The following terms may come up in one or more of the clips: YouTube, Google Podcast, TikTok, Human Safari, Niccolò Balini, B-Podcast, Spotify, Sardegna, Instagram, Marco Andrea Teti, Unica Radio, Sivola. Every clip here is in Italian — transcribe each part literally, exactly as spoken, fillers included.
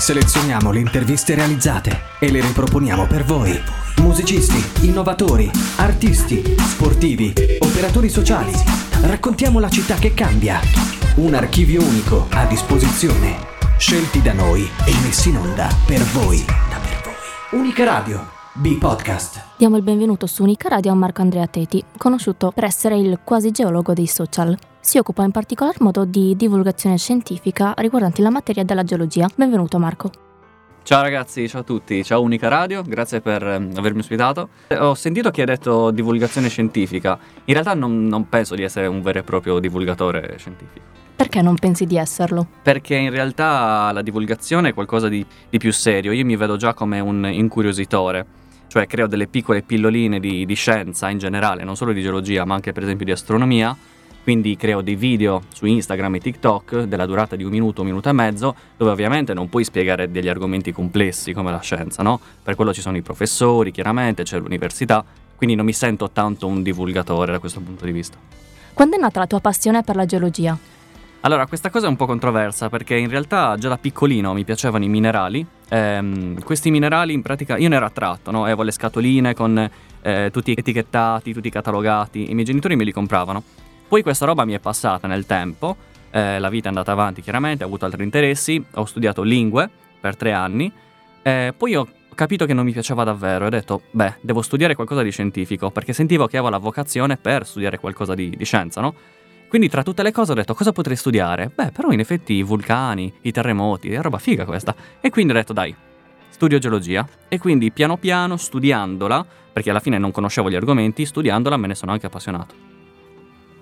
Selezioniamo le interviste realizzate e le riproponiamo per voi. Musicisti, innovatori, artisti, sportivi, operatori sociali. Raccontiamo la città che cambia. Un archivio unico a disposizione. Scelti da noi e messi in onda per voi. Unica Radio. B-Podcast. Diamo il benvenuto su Unica Radio a Marco Andrea Teti, conosciuto per essere il quasi geologo dei social. Si occupa in particolar modo di divulgazione scientifica riguardante la materia della geologia. Benvenuto Marco. Ciao ragazzi, ciao a tutti, ciao Unica Radio, grazie per avermi ospitato. Ho sentito che hai detto divulgazione scientifica, in realtà non, non penso di essere un vero e proprio divulgatore scientifico. Perché non pensi di esserlo? Perché in realtà la divulgazione è qualcosa di, di più serio, io mi vedo già come un incuriositore, cioè creo delle piccole pilloline di, di scienza in generale, non solo di geologia ma anche per esempio di astronomia, quindi creo dei video su Instagram e TikTok della durata di un minuto, un minuto e mezzo, dove ovviamente non puoi spiegare degli argomenti complessi come la scienza, no? Per quello ci sono i professori, chiaramente, c'è l'università, quindi non mi sento tanto un divulgatore da questo punto di vista. Quando è nata la tua passione per la geologia? Allora, questa cosa è un po' controversa perché in realtà già da piccolino mi piacevano i minerali. Ehm, questi minerali in pratica io ne ero attratto, no? Avevo le scatoline con eh, tutti etichettati, tutti catalogati, i miei genitori me li compravano. Poi questa roba mi è passata nel tempo, eh, la vita è andata avanti chiaramente, ho avuto altri interessi, ho studiato lingue per tre anni, eh, poi ho capito che non mi piaceva davvero e ho detto, beh, devo studiare qualcosa di scientifico perché sentivo che avevo la vocazione per studiare qualcosa di, di scienza, no? Quindi tra tutte le cose ho detto, cosa potrei studiare? Beh, però in effetti i vulcani, i terremoti, è roba figa questa. E quindi ho detto, dai, studio geologia. E quindi piano piano, studiandola, perché alla fine non conoscevo gli argomenti, studiandola me ne sono anche appassionato.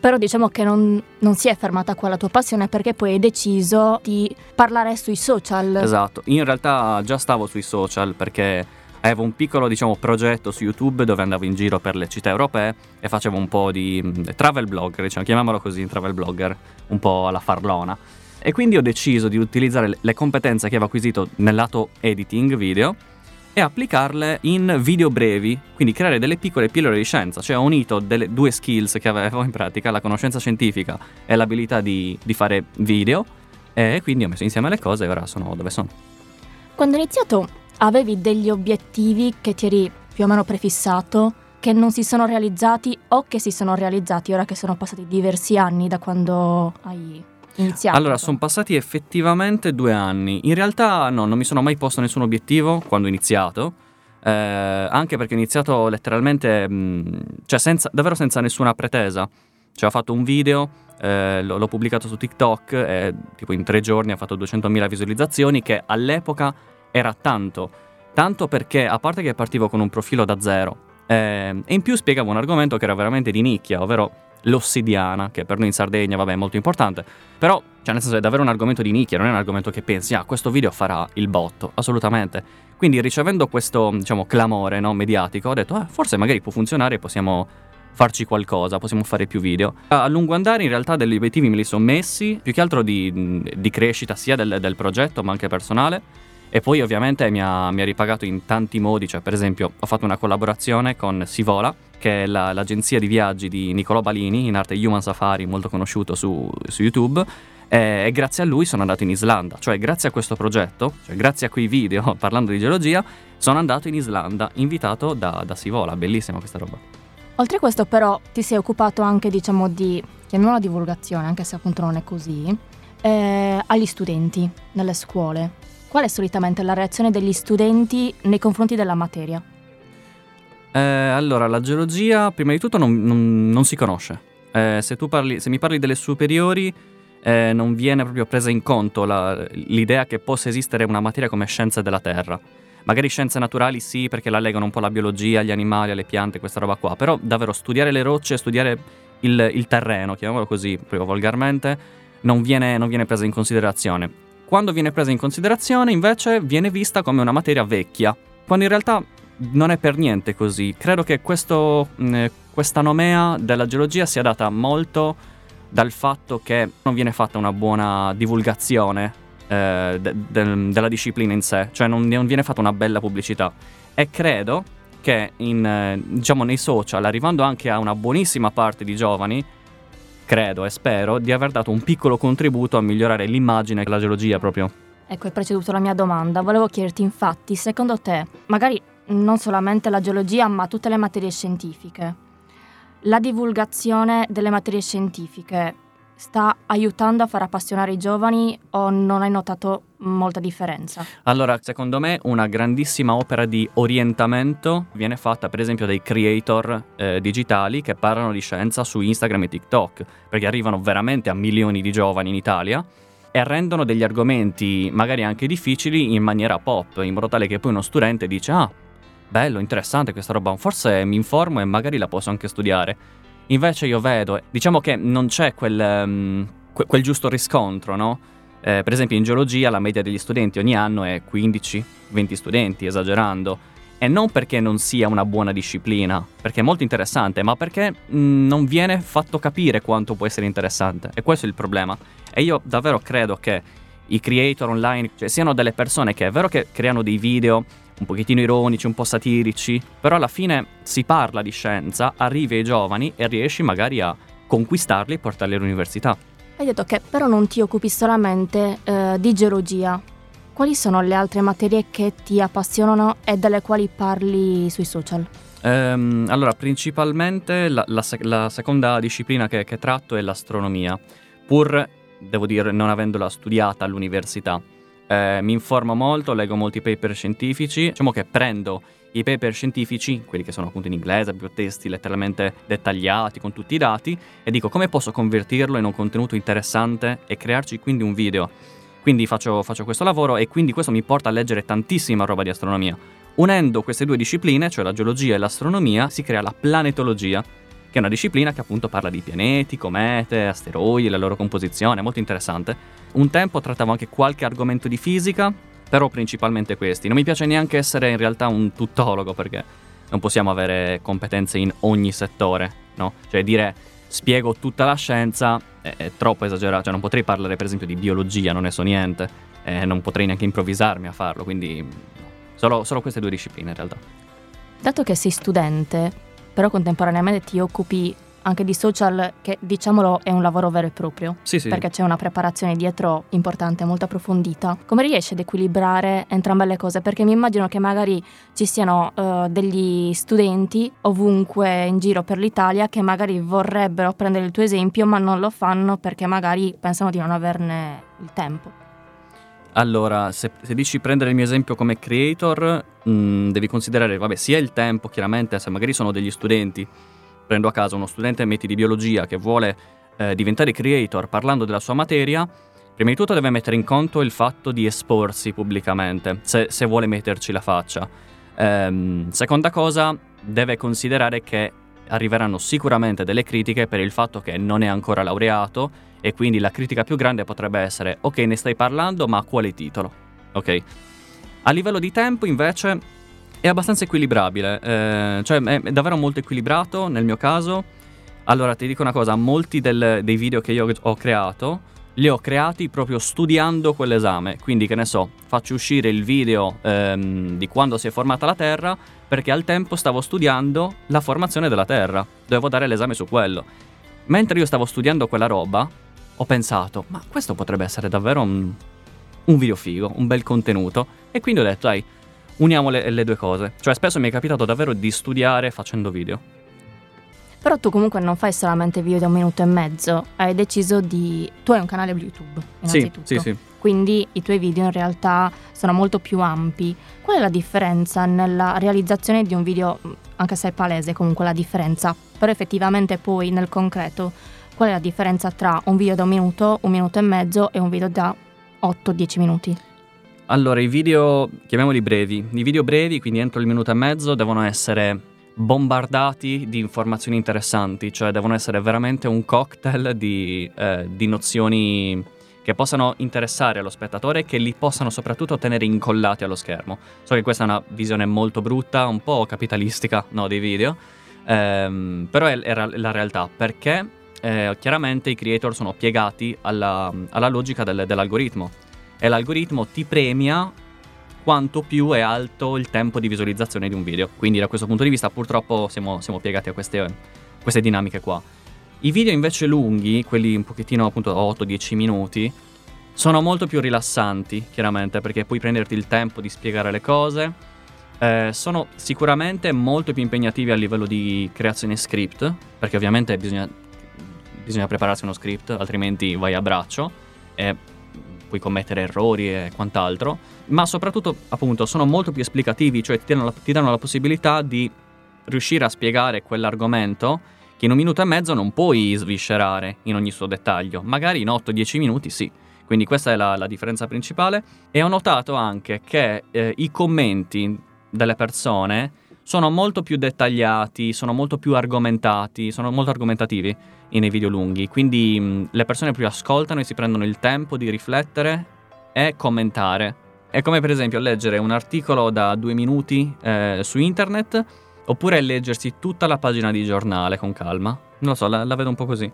Però diciamo che non, non si è fermata qua la tua passione, perché poi hai deciso di parlare sui social. Esatto, in realtà già stavo sui social perché avevo un piccolo, diciamo, progetto su YouTube dove andavo in giro per le città europee e facevo un po' di travel blogger, diciamo, chiamiamolo così, travel blogger, un po' alla farlona. E quindi ho deciso di utilizzare le competenze che avevo acquisito nel lato editing video e applicarle in video brevi, quindi creare delle piccole pillole di scienza, cioè ho unito delle due skills che avevo in pratica, la conoscenza scientifica e l'abilità di, di fare video, e quindi ho messo insieme le cose e ora sono dove sono. Quando ho iniziato avevi degli obiettivi che ti eri più o meno prefissato, che non si sono realizzati o che si sono realizzati ora che sono passati diversi anni da quando hai iniziato? Allora, sono passati effettivamente due anni. In realtà no, non mi sono mai posto nessun obiettivo quando ho iniziato, eh, anche perché ho iniziato letteralmente, mh, cioè senza, davvero senza nessuna pretesa. Cioè ho fatto un video, eh, l- l'ho pubblicato su TikTok, eh, tipo in tre giorni ha fatto duecentomila visualizzazioni, che all'epoca era tanto, tanto perché a parte che partivo con un profilo da zero eh, e in più spiegavo un argomento che era veramente di nicchia, ovvero l'ossidiana, che per noi in Sardegna, vabbè, è molto importante, però, cioè nel senso, è davvero un argomento di nicchia, non è un argomento che pensi, ah, questo video farà il botto, assolutamente. Quindi ricevendo questo, diciamo, clamore, no, mediatico, ho detto, eh, forse magari può funzionare e possiamo farci qualcosa, possiamo fare più video. A lungo andare in realtà degli obiettivi me li sono messi, più che altro di, di crescita sia del, del progetto ma anche personale. E poi ovviamente mi ha, mi ha ripagato in tanti modi, cioè per esempio ho fatto una collaborazione con Sivola, che è la, l'agenzia di viaggi di Niccolò Balini, in arte Human Safari, molto conosciuto su, su YouTube, e, e grazie a lui sono andato in Islanda, cioè grazie a questo progetto, cioè grazie a quei video parlando di geologia, sono andato in Islanda, invitato da, da Sivola, bellissima questa roba. Oltre a questo però ti sei occupato anche, diciamo, di, chiamiamola divulgazione, anche se appunto non è così, eh, agli studenti, nelle scuole. Qual è solitamente la reazione degli studenti nei confronti della materia? Eh, allora, la geologia prima di tutto non, non, non si conosce. Eh, se tu parli, se mi parli delle superiori, eh, non viene proprio presa in conto la, l'idea che possa esistere una materia come scienze della terra. Magari scienze naturali sì, perché la legano un po' alla biologia, agli animali, alle piante, questa roba qua. Però davvero studiare le rocce, studiare il, il terreno, chiamiamolo così, proprio volgarmente, non viene, non viene presa in considerazione. Quando viene presa in considerazione, invece, viene vista come una materia vecchia, quando in realtà non è per niente così. Credo che questo, eh, questa nomea della geologia sia data molto dal fatto che non viene fatta una buona divulgazione eh, de- de- della disciplina in sé, cioè non, non viene fatta una bella pubblicità. E credo che in, eh, diciamo nei social, arrivando anche a una buonissima parte di giovani, credo e spero di aver dato un piccolo contributo a migliorare l'immagine della geologia proprio Ecco, hai preceduto la mia domanda. Volevo chiederti infatti, secondo te, magari non solamente la geologia, ma tutte le materie scientifiche, la divulgazione delle materie scientifiche sta aiutando a far appassionare i giovani o non hai notato molta differenza? Allora, secondo me una grandissima opera di orientamento viene fatta per esempio dai creator eh, digitali che parlano di scienza su Instagram e TikTok, perché arrivano veramente a milioni di giovani in Italia e rendono degli argomenti magari anche difficili in maniera pop, in modo tale che poi uno studente dice ah, bello, interessante questa roba, forse mi informo e magari la posso anche studiare. Invece io vedo, diciamo che non c'è quel, um, que- quel giusto riscontro, no? Eh, per esempio in geologia la media degli studenti ogni anno è quindici venti studenti, esagerando. E non perché non sia una buona disciplina, perché è molto interessante, ma perché mh, non viene fatto capire quanto può essere interessante. E questo è il problema. E io davvero credo che i creator online, cioè, siano delle persone che è vero che creano dei video un pochettino ironici, un po' satirici, però alla fine si parla di scienza, arrivi ai giovani e riesci magari a conquistarli e portarli all'università. Hai detto che però non ti occupi solamente eh, di geologia. Quali sono le altre materie che ti appassionano e delle quali parli sui social? Um, allora, principalmente la, la, sec- la seconda disciplina che, che tratto è l'astronomia, pur, devo dire, non avendola studiata all'università. Eh, mi informo molto, leggo molti paper scientifici, diciamo che prendo i paper scientifici, quelli che sono appunto in inglese, bibliotesti letteralmente dettagliati con tutti i dati, e dico come posso convertirlo in un contenuto interessante e crearci quindi un video. Quindi faccio, faccio questo lavoro e quindi questo mi porta a leggere tantissima roba di astronomia. Unendo queste due discipline, cioè la geologia e l'astronomia, si crea la planetologia, che è una disciplina che appunto parla di pianeti, comete, asteroidi, la loro composizione, molto interessante. Un tempo trattavo anche qualche argomento di fisica, però principalmente questi. Non mi piace neanche essere in realtà un tuttologo, perché non possiamo avere competenze in ogni settore, no? Cioè dire... spiego tutta la scienza, è, è troppo esagerato, cioè non potrei parlare per esempio di biologia, non ne so niente, eh, non potrei neanche improvvisarmi a farlo, quindi solo, solo queste due discipline in realtà. Dato che sei studente, però contemporaneamente ti occupi anche di social, che diciamolo è un lavoro vero e proprio, sì, sì. Perché c'è una preparazione dietro importante, molto approfondita. Come riesci ad equilibrare entrambe le cose? Perché mi immagino che magari ci siano uh, degli studenti ovunque in giro per l'Italia che magari vorrebbero prendere il tuo esempio ma non lo fanno perché magari pensano di non averne il tempo. Allora, se, se dici prendere il mio esempio come creator, mh, devi considerare, vabbè, sia il tempo chiaramente, se magari sono degli studenti. Prendo a caso uno studente, metti di biologia, che vuole eh, diventare creator parlando della sua materia, prima di tutto deve mettere in conto il fatto di esporsi pubblicamente, se, se vuole metterci la faccia. Ehm, seconda cosa, deve considerare che arriveranno sicuramente delle critiche per il fatto che non è ancora laureato e quindi la critica più grande potrebbe essere «Ok, ne stai parlando, ma a quale titolo?» Ok. A livello di tempo, invece... è abbastanza equilibrabile, eh, cioè è davvero molto equilibrato nel mio caso. Allora ti dico una cosa, molti del, dei video che io ho creato li ho creati proprio studiando quell'esame, quindi che ne so, faccio uscire il video ehm, di quando si è formata la Terra perché al tempo stavo studiando la formazione della Terra, dovevo dare l'esame su quello. Mentre io stavo studiando quella roba ho pensato, ma questo potrebbe essere davvero un, un video figo, un bel contenuto, e quindi ho detto dai, uniamo le, le due cose. Cioè spesso mi è capitato davvero di studiare facendo video. Però tu comunque non fai solamente video da un minuto e mezzo, hai deciso di... tu hai un canale YouTube innanzitutto. Sì, sì, sì. Quindi i tuoi video in realtà sono molto più ampi. Qual è la differenza nella realizzazione di un video, anche se è palese comunque la differenza, però effettivamente poi nel concreto qual è la differenza tra un video da un minuto, un minuto e mezzo e un video da otto dieci minuti? Allora, i video, chiamiamoli brevi, i video brevi, quindi entro il minuto e mezzo, devono essere bombardati di informazioni interessanti, cioè devono essere veramente un cocktail di, eh, di nozioni che possano interessare allo spettatore e che li possano soprattutto tenere incollati allo schermo. So che questa è una visione molto brutta, un po' capitalistica, no, dei video, ehm, però è, è la realtà, perché eh, chiaramente i creator sono piegati alla, alla logica del, dell'algoritmo. E l'algoritmo ti premia quanto più è alto il tempo di visualizzazione di un video. Quindi da questo punto di vista purtroppo siamo, siamo piegati a queste, queste dinamiche qua. I video invece lunghi, quelli un pochettino appunto otto dieci minuti, Sono molto più rilassanti, chiaramente, perché puoi prenderti il tempo di spiegare le cose. Eh, sono sicuramente molto più impegnativi a livello di creazione script, perché ovviamente bisogna, bisogna prepararsi uno script, altrimenti vai a braccio e puoi commettere errori e quant'altro. Ma soprattutto, appunto, sono molto più esplicativi, cioè ti danno la, ti danno la possibilità di riuscire a spiegare quell'argomento che in un minuto e mezzo non puoi sviscerare in ogni suo dettaglio, magari in otto dieci minuti sì. Quindi questa è la, la differenza principale. E ho notato anche che eh, i commenti delle persone sono molto più dettagliati, sono molto più argomentati, sono molto argomentativi nei video lunghi, quindi mh, le persone più ascoltano e si prendono il tempo di riflettere e commentare. È come per esempio leggere un articolo da due minuti eh, su internet, oppure leggersi tutta la pagina di giornale con calma. Non lo so, la, la vedo un po' così.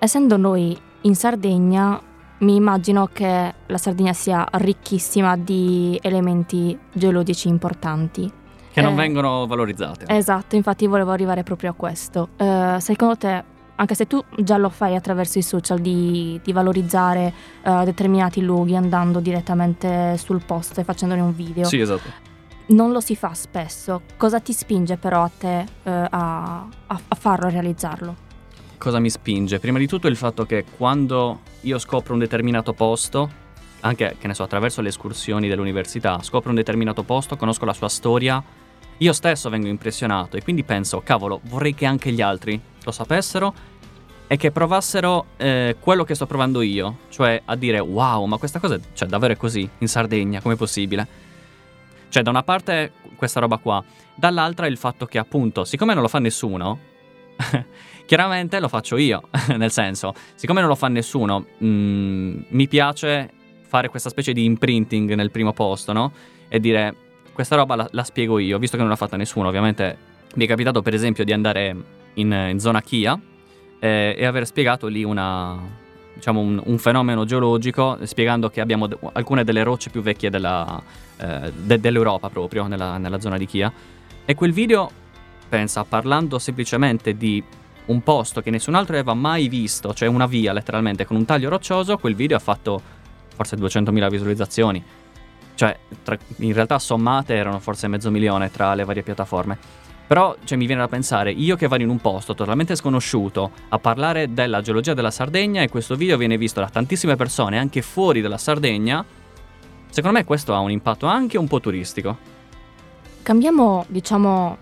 Essendo noi in Sardegna, mi immagino che la Sardegna sia ricchissima di elementi geologici importanti che eh, non vengono valorizzati. Esatto, infatti volevo arrivare proprio a questo. Eh, secondo te, anche se tu già lo fai attraverso i social, di, di valorizzare eh, determinati luoghi andando direttamente sul posto e facendone un video. Sì, esatto. Non lo si fa spesso. Cosa ti spinge però a te eh, a, a farlo, a realizzarlo? Cosa mi spinge? Prima di tutto il fatto che quando io scopro un determinato posto, anche, che ne so, attraverso le escursioni dell'università, scopro un determinato posto, conosco la sua storia, io stesso vengo impressionato e quindi penso, cavolo, vorrei che anche gli altri lo sapessero e che provassero eh, quello che sto provando io, cioè a dire, wow, ma questa cosa, cioè, davvero è così, in Sardegna, com'è possibile? Cioè, da una parte questa roba qua, dall'altra il fatto che, appunto, siccome non lo fa nessuno, chiaramente lo faccio io, nel senso, siccome non lo fa nessuno, mh, mi piace fare questa specie di imprinting nel primo posto, no? E dire, questa roba la, la spiego io, visto che non l'ha fatta nessuno. Ovviamente mi è capitato, per esempio, di andare in, in zona Chia eh, e aver spiegato lì una... diciamo un, un fenomeno geologico, spiegando che abbiamo d- alcune delle rocce più vecchie della, eh, de- dell'Europa proprio, nella, nella zona di Chia. E quel video, pensa, parlando semplicemente di un posto che nessun altro aveva mai visto, cioè una via letteralmente con un taglio roccioso, quel video ha fatto forse duecentomila visualizzazioni, cioè tra, in realtà sommate erano forse mezzo milione tra le varie piattaforme. Però, cioè, mi viene da pensare, io che vado in un posto totalmente sconosciuto a parlare della geologia della Sardegna e questo video viene visto da tantissime persone anche fuori dalla Sardegna, secondo me questo ha un impatto anche un po' turistico. Cambiamo, diciamo,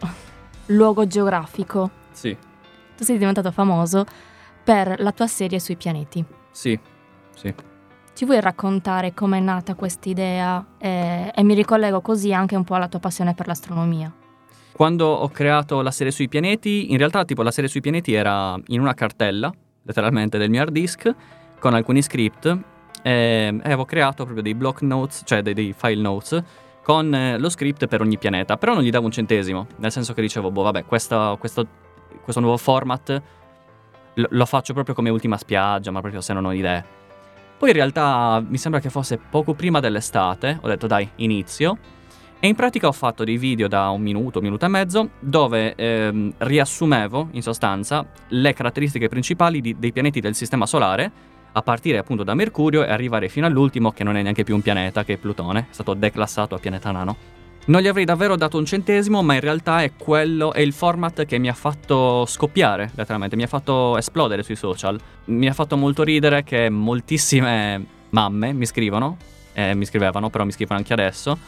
luogo geografico. Sì. Tu sei diventato famoso per la tua serie sui pianeti. Sì, sì. Ci vuoi raccontare com'è nata questa idea? E, e mi ricollego così anche un po' alla tua passione per l'astronomia. Quando ho creato la serie sui pianeti, in realtà tipo la serie sui pianeti era in una cartella, letteralmente, del mio hard disk, con alcuni script, e avevo creato proprio dei block notes, cioè dei, dei file notes, con lo script per ogni pianeta, però non gli davo un centesimo, nel senso che dicevo, boh, vabbè, questo, questo, questo nuovo format lo, lo faccio proprio come ultima spiaggia, ma proprio se non ho idee. Poi in realtà mi sembra che fosse poco prima dell'estate, ho detto dai, inizio. E in pratica ho fatto dei video da un minuto, un minuto e mezzo, dove ehm, riassumevo, in sostanza, le caratteristiche principali di, dei pianeti del Sistema Solare, a partire appunto da Mercurio e arrivare fino all'ultimo, che non è neanche più un pianeta, che è Plutone, è stato declassato a pianeta nano. Non gli avrei davvero dato un centesimo, ma in realtà è quello, è il format che mi ha fatto scoppiare, letteralmente, mi ha fatto esplodere sui social. Mi ha fatto molto ridere che moltissime mamme mi scrivono, eh, mi scrivevano, però mi scrivono anche adesso,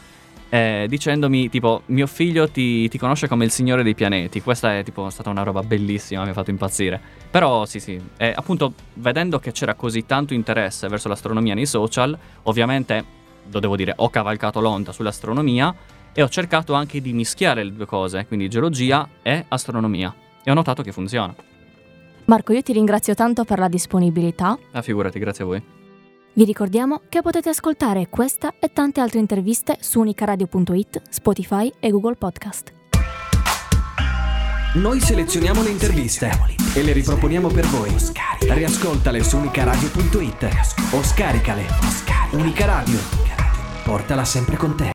Eh, dicendomi tipo, mio figlio ti, ti conosce come il signore dei pianeti. Questa è tipo stata una roba bellissima, mi ha fatto impazzire. Però sì sì, eh, appunto, vedendo che c'era così tanto interesse verso l'astronomia nei social, ovviamente, lo devo dire, ho cavalcato l'onda sull'astronomia e ho cercato anche di mischiare le due cose, quindi geologia e astronomia, e ho notato che funziona. Marco, io ti ringrazio tanto per la disponibilità. Ah, figurati, grazie a voi. Vi ricordiamo che potete ascoltare questa e tante altre interviste su unica radio punto it, Spotify e Google Podcast. Noi selezioniamo le interviste e le riproponiamo per voi. Riascoltale su unica radio punto it o scaricale. Unica Radio. Portala sempre con te.